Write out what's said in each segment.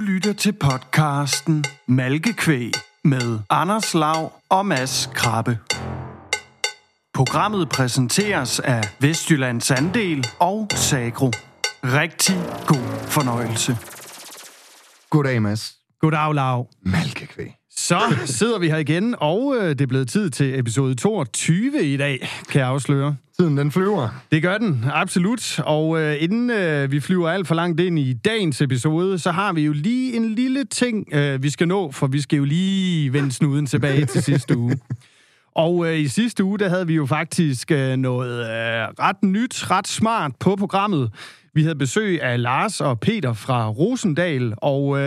Du lytter til podcasten Malkekvæg med Anders Lav og Mads Krabbe. Programmet præsenteres af Vestjyllands Andel og Sagro. Rigtig god fornøjelse. Goddag, Mads. Goddag, Lav. Malkekvæg. Så sidder vi her igen, og det er blevet tid til episode 22 i dag, kan jeg afsløre. Tiden den flyver. Det gør den, absolut. Og inden vi flyver alt for langt ind i dagens episode, så har vi jo lige en lille ting, vi skal nå, for vi skal jo lige vende snuden tilbage til sidste uge. Og i sidste uge, der havde vi jo faktisk noget ret nyt, ret smart på programmet. Vi havde besøg af Lars og Peter fra Rosendal, og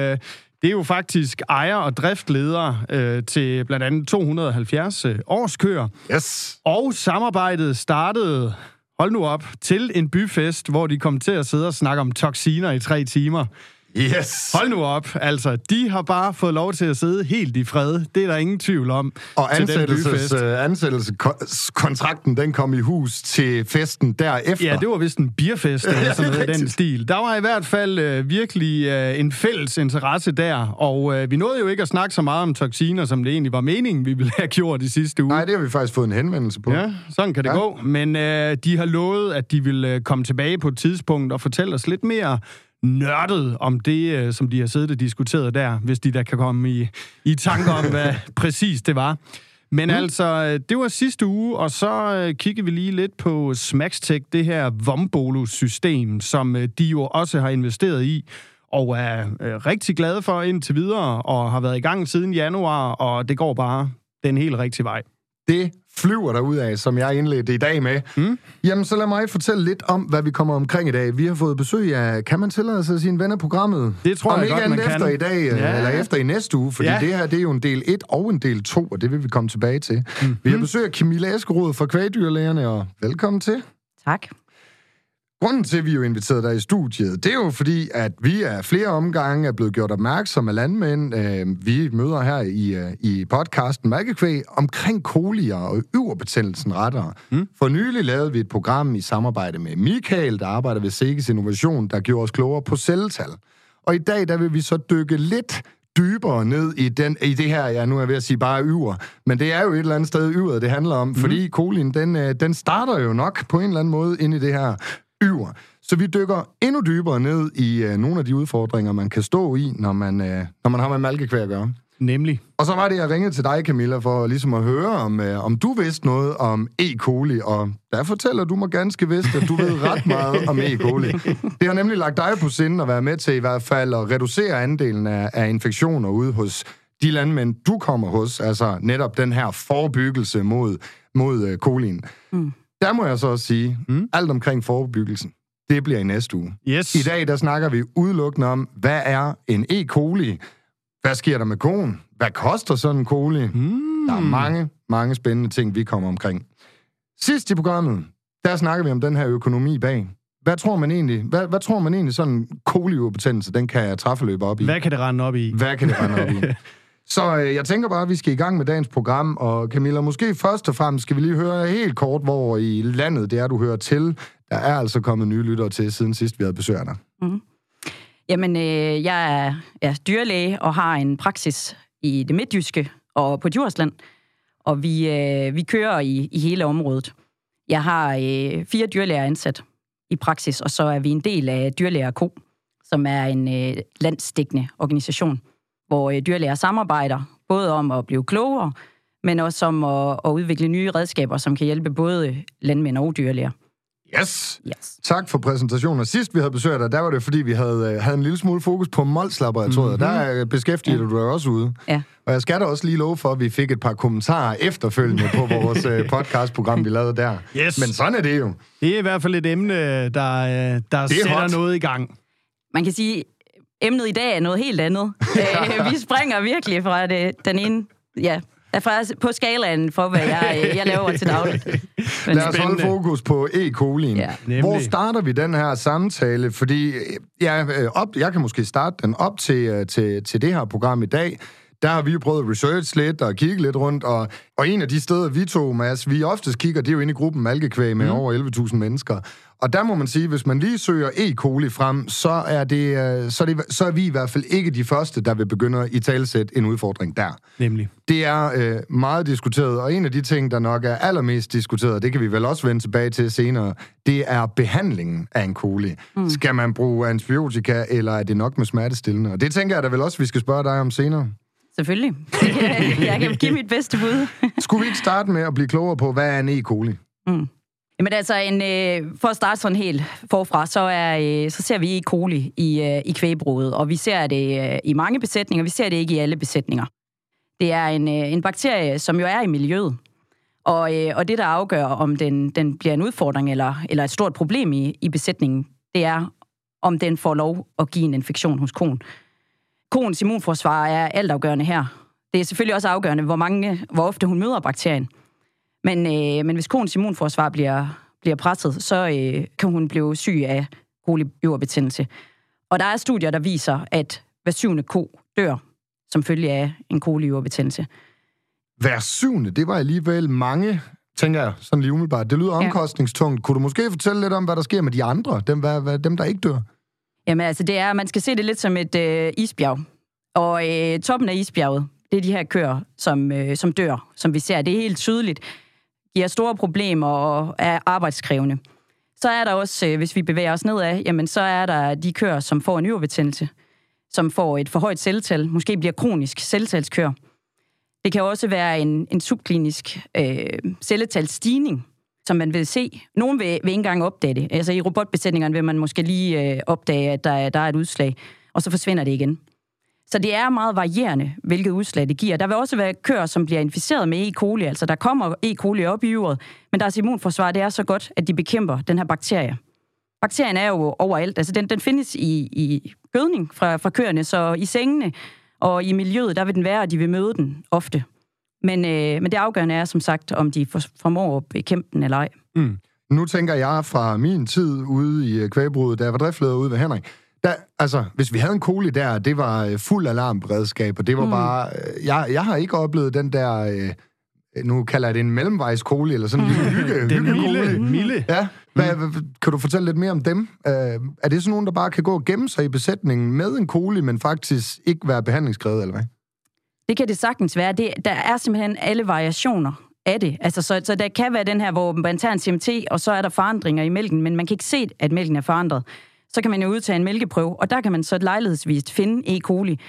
det er jo faktisk ejer og driftleder til blandt andet 270 årskøer. Yes. Og samarbejdet startede, hold nu op, til en byfest, hvor de kom til at sidde og snakke om toksiner i 3 timer. Yes. Hold nu op. Altså, de har bare fået lov til at sidde helt i fred. Det er der ingen tvivl om. Og ansættelseskontrakten, den kom i hus til festen derefter. Ja, det var vist en bierfest eller sådan noget i den stil. Der var i hvert fald virkelig en fælles interesse der. Og vi nåede jo ikke at snakke så meget om toksiner, som det egentlig var meningen, vi ville have gjort i sidste uge. Nej, det har vi faktisk fået en henvendelse på. Ja, sådan kan det gå. Men de har lovet, at de vil komme tilbage på et tidspunkt og fortælle os lidt mere nørdet om det, som de har siddet og diskuteret der, hvis de der kan komme i tanker om, hvad præcis det var. Men altså, det var sidste uge, og så kiggede vi lige lidt på Smaxtech, det her Vombolus-system, som de jo også har investeret i, og er rigtig glade for indtil videre, og har været i gang siden januar, og det går bare den helt rigtige vej. Det flyver derudaf, som jeg indledte i dag med. Jamen, så lad mig fortælle lidt om, hvad vi kommer omkring i dag. Vi har fået besøg af, kan man tillade sig sine venner programmet? Det tror jeg godt, man kan. Efter i dag, ja. Eller efter i næste uge, fordi det her, det er jo en del 1 og en del 2, og det vil vi komme tilbage til. Vi har besøg af Camilla Eskerod fra Kvægdyrlægerne, og velkommen til. Tak. Grunden til, at vi jo inviterede dig i studiet, det er jo fordi, at vi af flere omgange er blevet gjort opmærksomme af landmænd. Vi møder her i podcasten Malkekvæg omkring kolier og yverbetændelsen rettere. For nylig lavede vi et program i samarbejde med Mikael, der arbejder ved Seges Innovation, der gjorde os klogere på celletal. Og i dag, der vil vi så dykke lidt dybere ned i det her, nu er jeg ved at sige bare yver, men det er jo et eller andet sted yveret, det handler om, fordi kolien, den starter jo nok på en eller anden måde ind i det her yver. Så vi dykker endnu dybere ned i nogle af de udfordringer, man kan stå i, når man har med malkekvæg at gøre. Nemlig. Og så var det, jeg ringede til dig, Camilla, for ligesom at høre, om du vidste noget om E. coli, og der fortæller du mig ganske vist, at du ved ret meget om E. coli. Det har nemlig lagt dig på sinde at være med til i hvert fald at reducere andelen af infektioner ude hos de landmænd, du kommer hos, altså netop den her forebyggelse mod kolien. Der må jeg så også sige, alt omkring forebyggelsen, det bliver i næste uge. Yes. I dag, der snakker vi udelukkende om, hvad er en E. coli? Hvad sker der med koen? Hvad koster sådan en coli? Der er mange, mange spændende ting, vi kommer omkring. Sidst i programmet, der snakker vi om den her økonomi bag. Hvad tror man egentlig, hvad tror man egentlig sådan en kolibetændelse, den kan træffeløbe op i? Hvad kan det rende op i? Så jeg tænker bare, at vi skal i gang med dagens program, og Camilla, måske først og fremmest skal vi lige høre helt kort, hvor i landet det er, du hører til. Der er altså kommet nye lyttere til, siden sidst vi havde besøg af dig. Jamen, jeg er dyrlæge og har en praksis i det midtjyske og på Djursland, og vi kører i hele området. Jeg har 4 dyrlæger ansat i praksis, og så er vi en del af Dyrlæger Co, som er en landsdækkende organisation, hvor dyrlæger samarbejder, både om at blive klogere, men også om at udvikle nye redskaber, som kan hjælpe både landmænd og dyrlæger. Yes! Tak for præsentationen. Og sidst vi havde besøgt dig, der var det, fordi vi havde en lille smule fokus på Molslaboratoriet. Der beskæftigede du dig også ude. Ja. Og jeg skal da også lige love for, at vi fik et par kommentarer efterfølgende på vores podcastprogram, vi lavede der. Yes. Men sådan er det jo. Det er i hvert fald et emne, der sætter noget i gang. Man kan sige, emnet i dag er noget helt andet. Vi springer virkelig fra den ene, på skalaen for, hvad jeg laver til dagligt. Men lad os holde fokus på E. colien. Ja. Hvor starter vi den her samtale? Fordi jeg kan måske starte den op til det her program i dag. Der har vi jo prøvet at researche lidt og kigge lidt rundt, og en af de steder, vi tog, Mads, vi oftest kigger, det er jo inde i gruppen Malkekvæg med over 11.000 mennesker. Og der må man sige, hvis man lige søger E. coli frem, så er vi i hvert fald ikke de første, der vil begynde at italesætte en udfordring der. Nemlig. Det er meget diskuteret, og en af de ting, der nok er allermest diskuteret, det kan vi vel også vende tilbage til senere, det er behandlingen af en coli. Mm. Skal man bruge antibiotika, eller er det nok med smertestillende? Og det tænker jeg da vel også, vi skal spørge dig om senere. Selvfølgelig. Jeg kan give mit bedste bud. Skulle vi ikke starte med at blive klogere på, hvad er en E. coli? Mm. Jamen altså, for at starte sådan helt forfra, så ser vi E. coli i kvægbruget, og vi ser det i mange besætninger, vi ser det ikke i alle besætninger. Det er en bakterie, som jo er i miljøet, og det, der afgør, om den bliver en udfordring eller et stort problem i besætningen, det er, om den får lov at give en infektion hos koen. Koens immunforsvar er altafgørende her. Det er selvfølgelig også afgørende, hvor ofte hun møder bakterien. Men hvis koens immunforsvar bliver presset, så kan hun blive syg af kolibøverbetændelse. Og der er studier, der viser, at hver 7. ko dør som følge af en kolibøverbetændelse. Hver 7. Det var alligevel mange, tænker jeg, sådan lige umiddelbart. Det lyder omkostningstungt. Kunne du måske fortælle lidt om, hvad der sker med de andre? Dem der ikke dør? Jamen altså, det er, man skal se det lidt som et isbjerg. Og toppen af isbjerget, det er de her køer, som dør, som vi ser. Det er helt tydeligt. De har store problemer og er arbejdskrævende. Så er der også, hvis vi bevæger os nedad, jamen så er der de køer, som får en yverbetændelse, som får et for højt celletal, måske bliver kronisk celletalskør. Det kan også være en subklinisk celletalsstigning, som man vil se. Nogen vil ikke engang opdage det. Altså i robotbesætningerne vil man måske lige opdage, at der er et udslag, og så forsvinder det igen. Så det er meget varierende, hvilket udslag det giver. Der vil også være køer, som bliver inficeret med E. coli. Altså, der kommer E. coli op i uret, men deres immunforsvar, det er så godt, at de bekæmper den her bakterie. Bakterien er jo overalt. Altså, den findes i gødning fra køerne, så i sengene og i miljøet, der vil den være, og de vil møde den ofte. Men det afgørende er, som sagt, om de formår at bekæmpe den eller ej. Mm. Nu tænker jeg fra min tid ude i kvægbruget, da jeg var driftleder ude ved Henrik. Altså, hvis vi havde en coli der, det var fuld alarmberedskab, og det var bare... Jeg har ikke oplevet den der... nu kalder jeg det en mellemvejs-coli, eller sådan en hygge-coli. Milde. Ja. Kan du fortælle lidt mere om dem? Er det sådan nogen, der bare kan gå og gemme sig i besætningen med en coli, men faktisk ikke være behandlingskrævet, eller hvad? Det kan det sagtens være. Der er simpelthen alle variationer af det. Altså, så der kan være den her, hvor man tager en CMT, og så er der forandringer i mælken, men man kan ikke se, at mælken er forandret. Så kan man jo udtage en mælkeprøve, og der kan man så lejlighedsvist finde E. coli.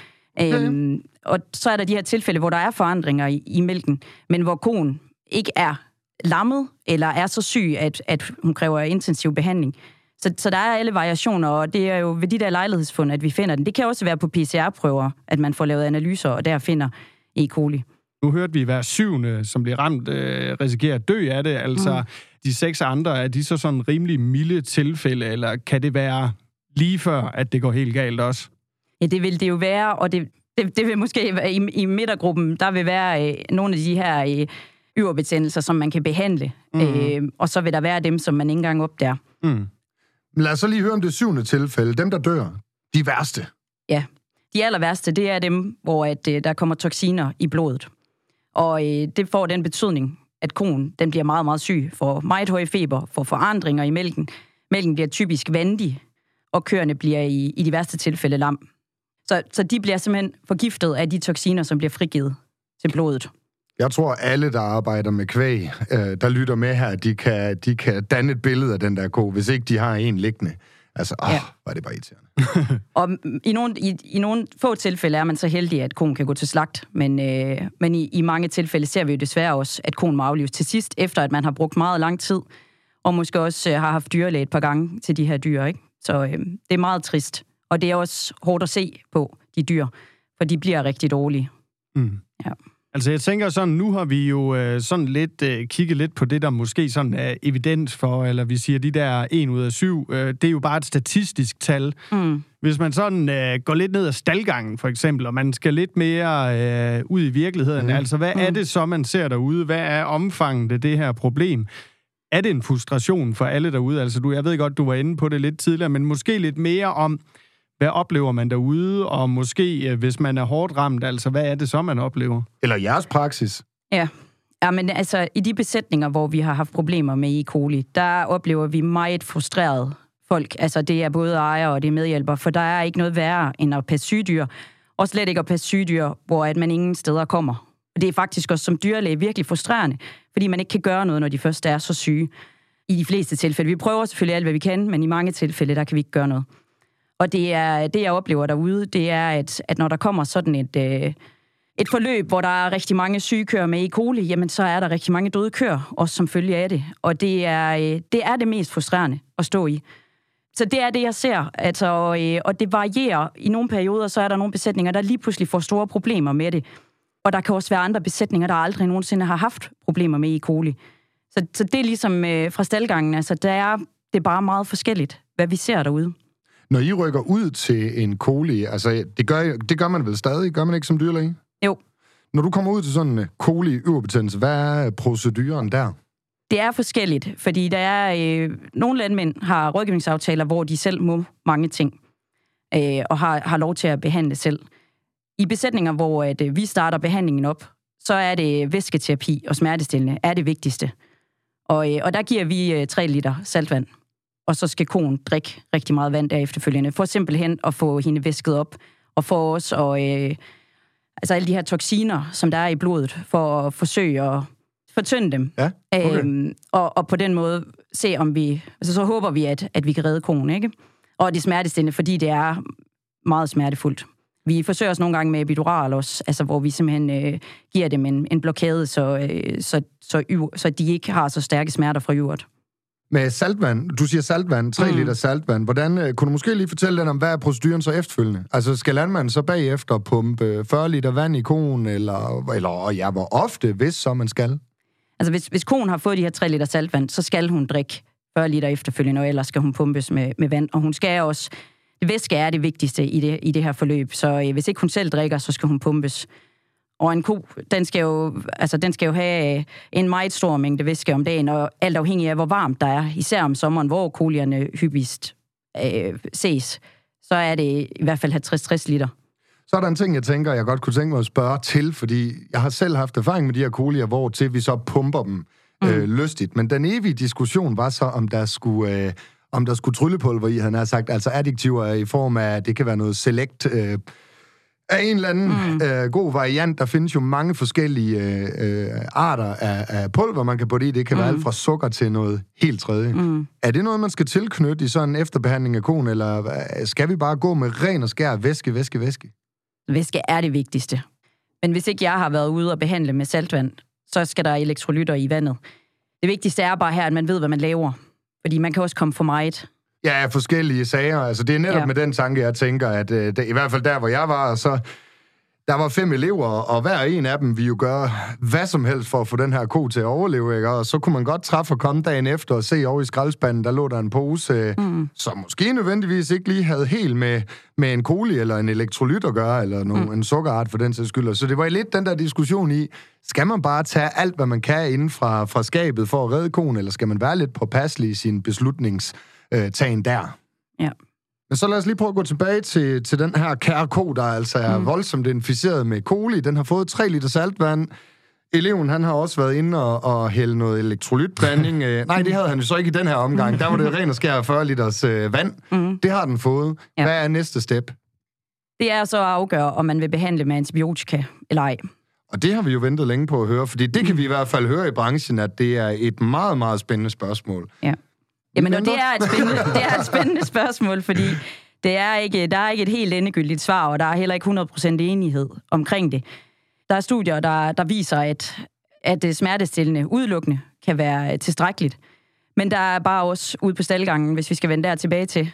Og så er der de her tilfælde, hvor der er forandringer i mælken, men hvor koen ikke er lammet, eller er så syg, at hun kræver intensiv behandling. Så der er alle variationer, og det er jo ved de der lejlighedsfund, at vi finder den. Det kan også være på PCR-prøver, at man får lavet analyser, og der finder E. coli. Nu hørte vi, hver 7. som bliver ramt, risikerer at dø af det. Altså, de 6 andre, er de så sådan rimelig milde tilfælde, eller kan det være lige før, at det går helt galt også? Ja, det vil det jo være, og det vil måske være i midtergruppen, der vil være nogle af de her yverbetændelser, som man kan behandle. Og så vil der være dem, som man ikke engang opdager. Mm. Lad os så lige høre om det 7. tilfælde. Dem, der dør. De værste. Ja, de aller værste, det er dem, hvor der kommer toksiner i blodet. Og det får den betydning, at koen den bliver meget, meget syg, får meget høj feber, får forandringer i mælken. Mælken bliver typisk vandig, og køerne bliver i de værste tilfælde lam. Så de bliver simpelthen forgiftet af de toksiner, som bliver frigivet til blodet. Jeg tror, alle, der arbejder med kvæg, der lytter med her, de kan danne et billede af den der ko, hvis ikke de har en liggende. Altså, Var det bare irriterende. Og i nogle få tilfælde er man så heldig, at koen kan gå til slagt, men i mange tilfælde ser vi jo desværre også, at koen må aflives til sidst, efter at man har brugt meget lang tid, og måske også har haft dyrlæge et par gange til de her dyr, ikke? Så det er meget trist, og det er også hårdt at se på de dyr, for de bliver rigtig dårlige. Mm. Ja. Altså jeg tænker sådan, nu har vi jo sådan lidt kigget lidt på det, der måske sådan er evidens for, eller vi siger de der 1 ud af 7, det er jo bare et statistisk tal. Mm. Hvis man sådan går lidt ned ad staldgangen for eksempel, og man skal lidt mere ud i virkeligheden, altså hvad er det så, man ser derude? Hvad er omfanget af det her problem? Er det en frustration for alle derude? Altså jeg ved godt, du var inde på det lidt tidligere, men måske lidt mere om, hvad oplever man derude, og måske, hvis man er hårdt ramt, altså, hvad er det så, man oplever? Eller jeres praksis? Ja, Ja, men altså, i de besætninger, hvor vi har haft problemer med E. coli, der oplever vi meget frustreret folk. Altså, det er både ejere og det er medhjælpere, for der er ikke noget værre end at passe sygedyr. Og slet ikke at passe sygedyr, hvor at man ingen steder kommer. Og det er faktisk også som dyrlæge virkelig frustrerende, fordi man ikke kan gøre noget, når de først er så syge. I de fleste tilfælde. Vi prøver selvfølgelig alt, hvad vi kan, men i mange tilfælde, der kan vi ikke gøre noget. Og det er det, jeg oplever derude, det er, at når der kommer sådan et forløb, hvor der er rigtig mange syge køer med E. coli, jamen så er der rigtig mange døde køer, også som følge af det. Og det er det mest frustrerende at stå i. Så det er det, jeg ser. Altså, og det varierer. I nogle perioder, så er der nogle besætninger, der lige pludselig får store problemer med det. Og der kan også være andre besætninger, der aldrig nogensinde har haft problemer med E. coli. Så det er ligesom fra staldgangen. Altså, det er bare meget forskelligt, hvad vi ser derude. Når I rykker ud til en coli, altså det gør man vel stadig? Gør man ikke som dyrlæge? Jo. Når du kommer ud til sådan en coli-øverbetændelse, hvad er proceduren der? Det er forskelligt, fordi der er nogle landmænd har rådgivningsaftaler, hvor de selv må mange ting, og har lov til at behandle selv. I besætninger, hvor vi starter behandlingen op, så er det væsketerapi og smertestillende er det vigtigste. Og der giver vi 3 liter saltvand, og så skal koen drikke rigtig meget vand der efterfølgende, for simpelthen at få hende væsket op, og for os altså alle de her toksiner, som der er i blodet, for at forsøge at fortynde dem. Ja, okay. Og på den måde se, om vi... Altså så håber vi, at vi kan redde koen, ikke? Og det smertestillende, fordi det er meget smertefuldt. Vi forsøger os nogle gange med epidural også, altså hvor vi simpelthen giver dem en blokade, så de ikke har så stærke smerter fra yveret. Med saltvand, du siger saltvand, 3 liter saltvand. Hvordan, kunne du måske lige fortælle lidt om, hvad er proceduren så efterfølgende? Altså, skal landmanden så bagefter pumpe 40 liter vand i koen, eller hvor ofte, hvis så man skal? Altså, hvis koen har fået de her 3 liter saltvand, så skal hun drikke 40 liter efterfølgende, og ellers skal hun pumpes med vand. Og hun skal også... Væske er det vigtigste i det her forløb, så hvis ikke hun selv drikker, så skal hun pumpes. Og en ko, den skal jo have en meget stor mængde væske om dagen, og alt afhængig af, hvor varmt der er, især om sommeren, hvor kolierne hyppigst ses, så er det i hvert fald 50-60 liter. Så er der en ting, jeg godt kunne tænke mig at spørge til, fordi jeg har selv haft erfaring med de her kolier, hvor til vi så pumper dem lystigt. Men den evige diskussion var så, om der skulle... om der skulle tryllepulver i, han har sagt, altså addiktiver i form af, det kan være noget select af en eller anden god variant. Der findes jo mange forskellige arter af pulver, man kan putte i. Det kan være alt fra sukker til noget helt tredje. Er det noget, man skal tilknytte i sådan en efterbehandling af koen, eller skal vi bare gå med ren og skær væske? Væske er det vigtigste. Men hvis ikke jeg har været ude og behandle med saltvand, så skal der elektrolytter i vandet. Det vigtigste er bare her, at man ved, hvad man laver. Fordi man kan også komme for meget. Ja, forskellige sager. Altså, det er netop med den tanke, jeg tænker, at i hvert fald der, hvor jeg var, så der var 5 elever, og hver en af dem ville jo gøre hvad som helst for at få den her ko til at overleve, ikke? Og så kunne man godt træffe og komme dagen efter og se over i skraldspanden, der lå der en pose, som måske nødvendigvis ikke lige havde helt med en coli eller en elektrolyt at gøre, eller nogen, en sukkerart for den sags skyld. Så det var lidt den der diskussion i, skal man bare tage alt, hvad man kan inden fra skabet for at redde koen, eller skal man være lidt påpasselig i sin beslutningstagen der? Ja. Men så lad os lige prøve at gå tilbage til den her kære ko, der altså er voldsomt inficeret med coli. Den har fået 3 liter saltvand. Eleven, han har også været inde og hælde noget elektrolytblanding. Nej, det havde han jo så ikke i den her omgang. Der var det ren og skær 40 liters vand. Det har den fået. Ja. Hvad er næste step? Det er så at afgøre, om man vil behandle med antibiotika eller ej. Og det har vi jo ventet længe på at høre, fordi det kan vi i hvert fald høre i branchen, at det er et meget, meget spændende spørgsmål. Ja. Jamen, og det er et spændende spørgsmål, fordi der er ikke et helt endegyldigt svar, og der er heller ikke 100% enighed omkring det. Der er studier, der viser, at smertestillende udelukkende kan være tilstrækkeligt. Men der er bare også ude på staldgangen, hvis vi skal vende der tilbage til,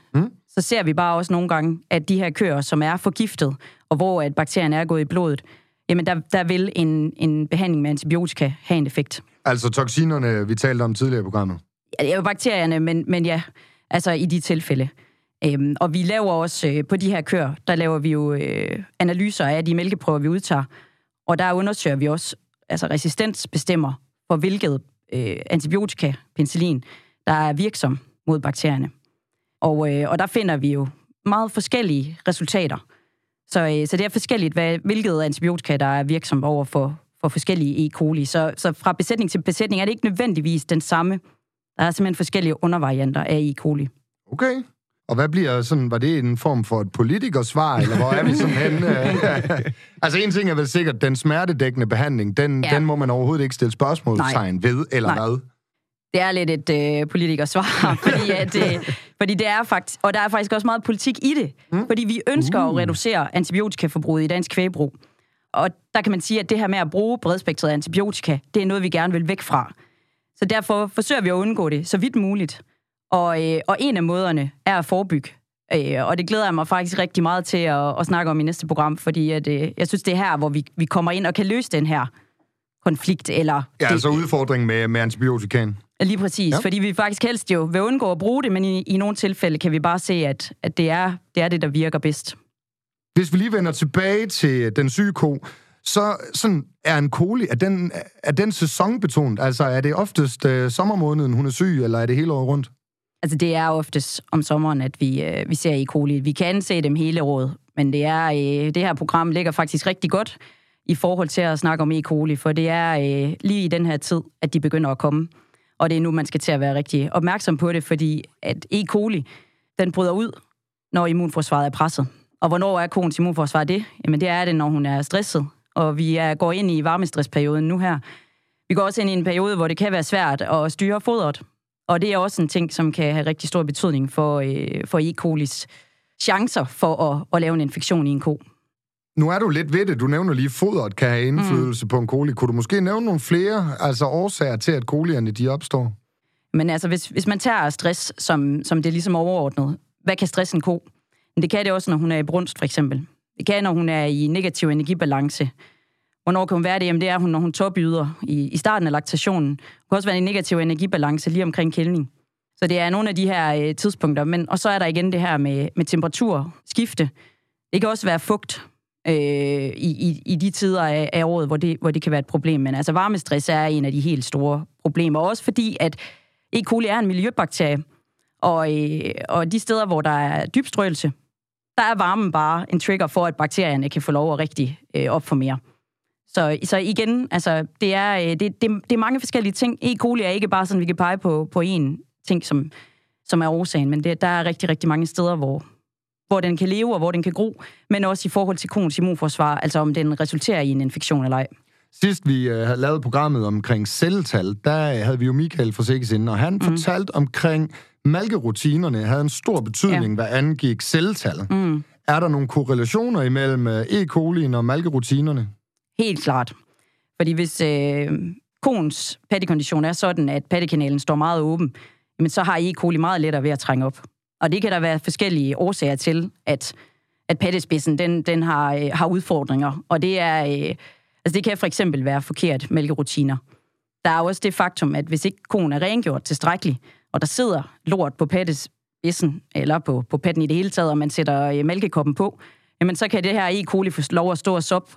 så ser vi bare også nogle gange, at de her køer, som er forgiftet, og hvor at bakterien er gået i blodet, jamen der vil en behandling med antibiotika have en effekt. Altså toksinerne, vi talte om tidligere i programmet? Ja, det er jo bakterierne, men ja, altså i de tilfælde. Og vi laver også, på de her køer, der laver vi jo analyser af de mælkeprøver, vi udtager. Og der undersøger vi også, altså resistens bestemmer for hvilket antibiotika, penicillin, der er virksom mod bakterierne. Og der finder vi jo meget forskellige resultater. Så det er forskelligt, hvilket antibiotika, der er virksom over for for forskellige E. coli. Så fra besætning til besætning er det ikke nødvendigvis den samme. Der er simpelthen forskellige undervarianter af E. coli. Okay. Og hvad bliver sådan, var det en form for et politikersvar, eller hvor er vi sådan henne? Altså en ting er vel sikkert, den smertedækkende behandling, den må man overhovedet ikke stille spørgsmålstegn ved, eller hvad? Det er lidt et politikersvar, fordi det er faktisk, og der er faktisk også meget politik i det, fordi vi ønsker at reducere antibiotikaforbruget i dansk kvægbrug. Og der kan man sige, at det her med at bruge bredspektret antibiotika, det er noget, vi gerne vil væk fra. Så derfor forsøger vi at undgå det så vidt muligt. Og en af måderne er at forebygge. Og det glæder jeg mig faktisk rigtig meget til at snakke om i næste program, fordi at, jeg synes, det er her, hvor vi kommer ind og kan løse den her konflikt. Eller ja, så altså udfordringen med antibiotikaen. Lige præcis, ja. Fordi vi faktisk helst jo vil undgå at bruge det, men i nogle tilfælde kan vi bare se, at det er det, der virker bedst. Hvis vi lige vender tilbage til den syge ko, så sådan er en coli, er den sæsonbetont? Altså er det oftest sommermåneden, hun er syg, eller er det hele året rundt? Altså det er oftest om sommeren, at vi ser E. coli. Vi kan se dem hele året, men det her program ligger faktisk rigtig godt i forhold til at snakke om E. coli, for det er lige i den her tid, at de begynder at komme. Og det er nu, man skal til at være rigtig opmærksom på det, fordi at E. coli, den bryder ud, når immunforsvaret er presset. Og hvornår er koens immunforsvar det? Jamen det er det, når hun er stresset. Og vi går ind i varmestressperioden nu her. Vi går også ind i en periode, hvor det kan være svært at styre fodret. Og det er også en ting, som kan have rigtig stor betydning for E. colis chancer for at lave en infektion i en ko. Nu er du lidt ved det. Du nævner lige, at fodret kan have indflydelse på en coli. Kunne du måske nævne nogle flere årsager til, at colierne de opstår? Men altså, hvis man tager stress, som det ligesom overordnet, hvad kan stresse en ko? Men det kan det også, når hun er i brunst, for eksempel. Det kan, når hun er i negativ energibalance. Hvornår kan hun være det? Jamen, det er hun, når hun topyder i starten af laktationen. Hun kan også være i negativ energibalance lige omkring kældning. Så det er nogle af de her tidspunkter. Og så er der igen det her med temperaturskifte. Det kan også være fugt i de tider af året, hvor det kan være et problem. Men altså varmestress er en af de helt store problemer. Også fordi, at E. coli er en miljøbakterie. Og de steder, hvor der er dybstrøelse, der er varmen bare en trigger for, at bakterierne kan få lov at rigtig opformere. Så igen, altså, det er mange forskellige ting. E. coli er ikke bare sådan, vi kan pege på én ting, som er årsagen, men der er rigtig, rigtig mange steder, hvor den kan leve og hvor den kan gro, men også i forhold til koens immunforsvar, altså om den resulterer i en infektion eller ej. Sidst vi lavede programmet omkring celletal, der havde vi jo Mikael fra Seges Innovation, og han fortalte omkring malkerutinerne havde en stor betydning, hvad angik celletal. Er der nogle korrelationer imellem E. coli og malkerutinerne? Helt klart. Fordi hvis koens pattekondition er sådan, at pattekanalen står meget åben, jamen, så har E. coli meget lettere ved at trænge op. Og det kan der være forskellige årsager til, at pattespidsen den har udfordringer. Og det er det kan for eksempel være forkert mælkerutiner. Der er også det faktum, at hvis ikke koen er rengjort tilstrækkeligt, og der sidder lort på pattespidsen, eller på patten i det hele taget, og man sætter mælkekoppen på, jamen så kan det her E. coli få lov at stå og soppe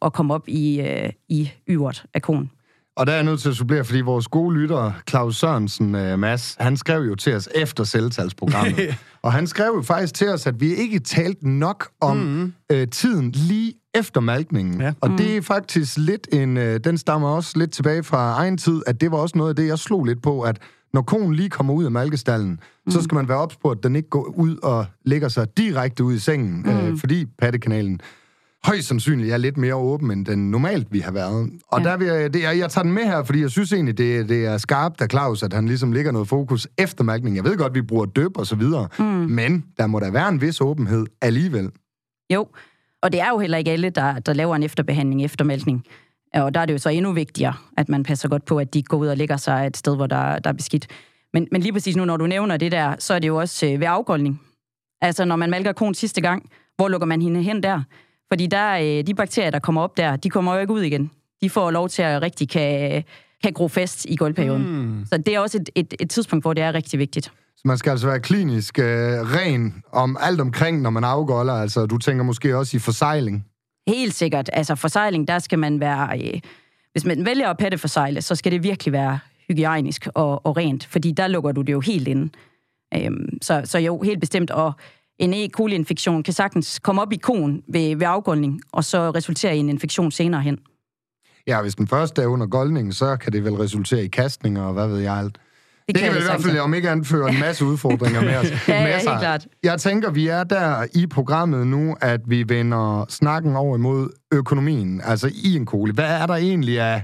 og komme op i yvert af koen. Og der er jeg nødt til at supplere, fordi vores gode lytter, Claus Sørensen, Mads, han skrev jo til os efter celletalsprogrammet. Og han skrev jo faktisk til os, at vi ikke talte nok om tiden lige efter malkningen. Ja. Og det er faktisk lidt den stammer også lidt tilbage fra egen tid, at det var også noget af det, jeg slog lidt på, at når koen lige kommer ud af malkestallen, så skal man være ops på, at den ikke går ud og lægger sig direkte ud i sengen, fordi pattekanalen højst sandsynligt er lidt mere åben, end den normalt vi har været. Og der vil jeg tager den med her, fordi jeg synes egentlig, det er skarpt af Claus, at han ligesom lægger noget fokus efter malkning. Jeg ved godt, vi bruger døb og så videre, men der må der være en vis åbenhed alligevel. Jo, og det er jo heller ikke alle, der laver en efterbehandling efter malkning. Og der er det jo så endnu vigtigere, at man passer godt på, at de går ud og lægger sig et sted, hvor der er beskidt. Men lige præcis nu, når du nævner det der, så er det jo også ved afgoldning. Altså, når man malker koen sidste gang, hvor lukker man hende hen der? Fordi de bakterier, der kommer op der, de kommer jo ikke ud igen. De får lov til at rigtig kan gro fast i goldperioden. Så det er også et tidspunkt, hvor det er rigtig vigtigt. Så man skal altså være klinisk ren om alt omkring, når man afgolder. Altså, du tænker måske også i forsejling. Helt sikkert. Altså forsejling, der skal man være... Hvis man vælger at patteforsejle, så skal det virkelig være hygiejnisk og rent, fordi der lukker du det jo helt inde. Så jo, helt bestemt. Og en E. coli-infektion kan sagtens komme op i koen ved afgoldning, og så resultere i en infektion senere hen. Ja, hvis den første er under goldningen, så kan det vel resultere i kastninger og hvad ved jeg alt. Det kan vel i hvert fald, om ikke anfører en masse udfordringer med os. Ja, helt klart. Jeg tænker, vi er der i programmet nu, at vi vender snakken over imod økonomien, altså i en coli. Hvad er der egentlig af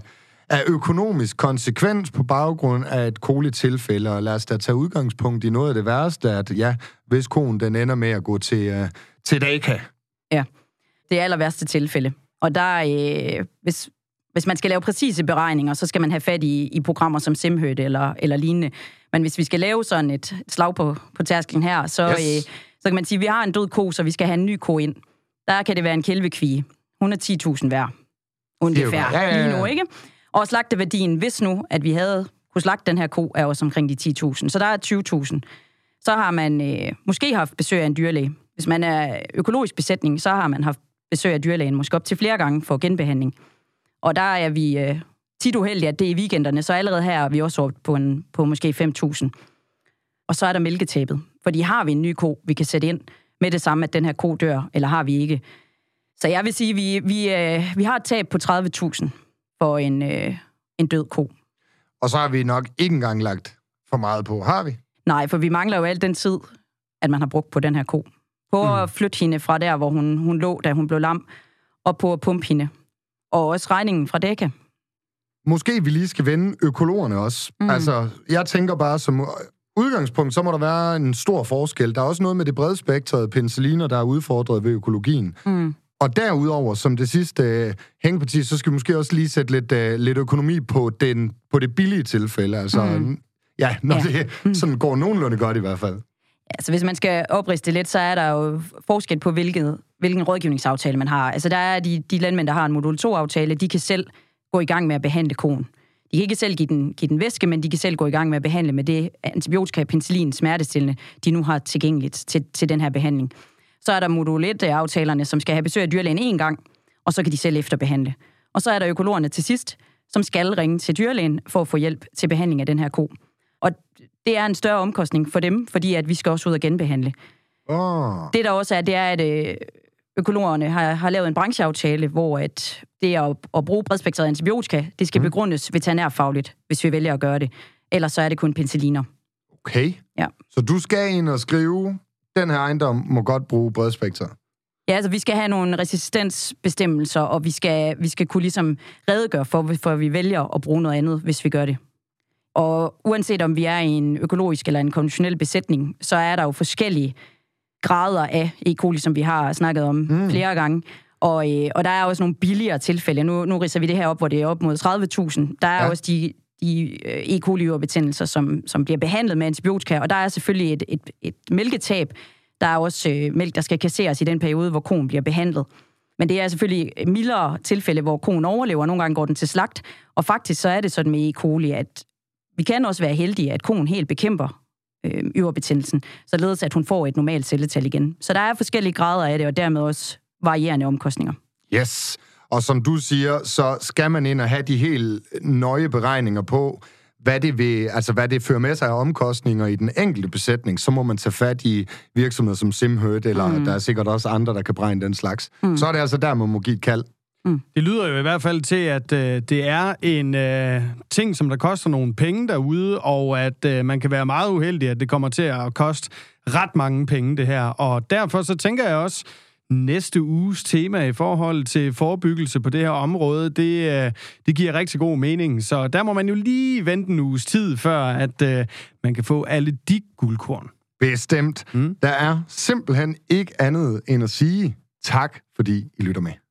økonomisk konsekvens på baggrund af et coli-tilfælde? Og lad os da tage udgangspunkt i noget af det værste, at ja, hvis koen den ender med at gå til DAKA. Ja, det er aller værste tilfælde. Og der hvis man skal lave præcise beregninger, så skal man have fat i programmer som SimHut eller lignende. Men hvis vi skal lave sådan et slag på tærsklen her, så, yes. Så kan man sige, at vi har en død ko, så vi skal have en ny ko ind. Der kan det være en kælvekvige. 110.000 hver. Ungefær. Ja. Lige nu, ikke? Og slagteværdien, hvis nu, at vi kunne slagte den her ko, er også omkring de 10.000. Så der er 20.000. Så har man måske haft besøg af en dyrlæge. Hvis man er økologisk besætning, så har man haft besøg af dyrlægen måske op til flere gange for genbehandling. Og der er vi tit uheldige, at det er i weekenderne, så allerede her er vi også oppe på måske 5.000. Og så er der mælketabet. Fordi har vi en ny ko, vi kan sætte ind med det samme, at den her ko dør, eller har vi ikke? Så jeg vil sige, at vi har et tab på 30.000 for en død ko. Og så har vi nok ikke engang lagt for meget på, har vi? Nej, for vi mangler jo al den tid, at man har brugt på den her ko. På at flytte hende fra der, hvor hun lå, da hun blev lam, og på at pumpe hende. Og også regningen fra DAKA. Måske vi lige skal vende økologerne også. Altså, jeg tænker bare, som udgangspunkt, så må der være en stor forskel. Der er også noget med det bredspektrede penicilliner, der er udfordret ved økologien. Og derudover, som det sidste hængeparti, så skal vi måske også lige sætte lidt økonomi på det billige tilfælde. Altså, ja, når det sådan går nogenlunde godt i hvert fald. Altså, hvis man skal opriste det lidt, så er der jo forskel på, hvilken rådgivningsaftale man har. Altså, der er de landmænd, der har en modul 2-aftale, de kan selv gå i gang med at behandle koen. De kan ikke selv give den væske, men de kan selv gå i gang med at behandle med det antibiotika, penicillin, smertestillende, de nu har tilgængeligt til den her behandling. Så er der modul 1-aftalerne, som skal have besøg af dyrlægen én gang, og så kan de selv efterbehandle. Og så er der økologerne til sidst, som skal ringe til dyrlægen for at få hjælp til behandling af den her ko. Og det er en større omkostning for dem, fordi at vi skal også ud og genbehandle. Det der også er, det er, at økologerne har lavet en brancheaftale, hvor at det at bruge bredspektrede antibiotika, det skal begrundes veterinærfagligt, hvis vi vælger at gøre det. Ellers så er det kun penicilliner. Okay. Ja. Så du skal ind og skrive, den her ejendom må godt bruge bredspektret? Ja, altså vi skal have nogle resistensbestemmelser, og vi skal kunne ligesom redegøre for vi vælger at bruge noget andet, hvis vi gør det. Og uanset om vi er i en økologisk eller en konventionel besætning, så er der jo forskellige grader af E. coli, som vi har snakket om flere gange. Og der er også nogle billigere tilfælde. Nu ridser vi det her op, hvor det er op mod 30.000. Der er også de E. coli-betændelser, som bliver behandlet med antibiotika. Og der er selvfølgelig et mælketab. Der er også mælk, der skal kasseres i den periode, hvor koen bliver behandlet. Men det er selvfølgelig mildere tilfælde, hvor koen overlever. Nogle gange går den til slagt. Og faktisk så er det sådan med E. coli, at vi kan også være heldige, at koen helt bekæmper yverbetændelsen, således at hun får et normalt celletal igen. Så der er forskellige grader af det, og dermed også varierende omkostninger. Yes, og som du siger, så skal man ind og have de helt nøje beregninger på, hvad det fører med sig af omkostninger i den enkelte besætning. Så må man tage fat i virksomheder som SimHut, eller der er sikkert også andre, der kan beregne den slags. Så er det altså der, man må give et kald. Det lyder jo i hvert fald til, at det er en ting, som der koster nogle penge derude, og at man kan være meget uheldig, at det kommer til at koste ret mange penge, det her. Og derfor så tænker jeg også, næste uges tema i forhold til forebyggelse på det her område, det giver rigtig god mening. Så der må man jo lige vente en uges tid, før at man kan få alle de guldkorn. Bestemt. Der er simpelthen ikke andet end at sige tak, fordi I lytter med.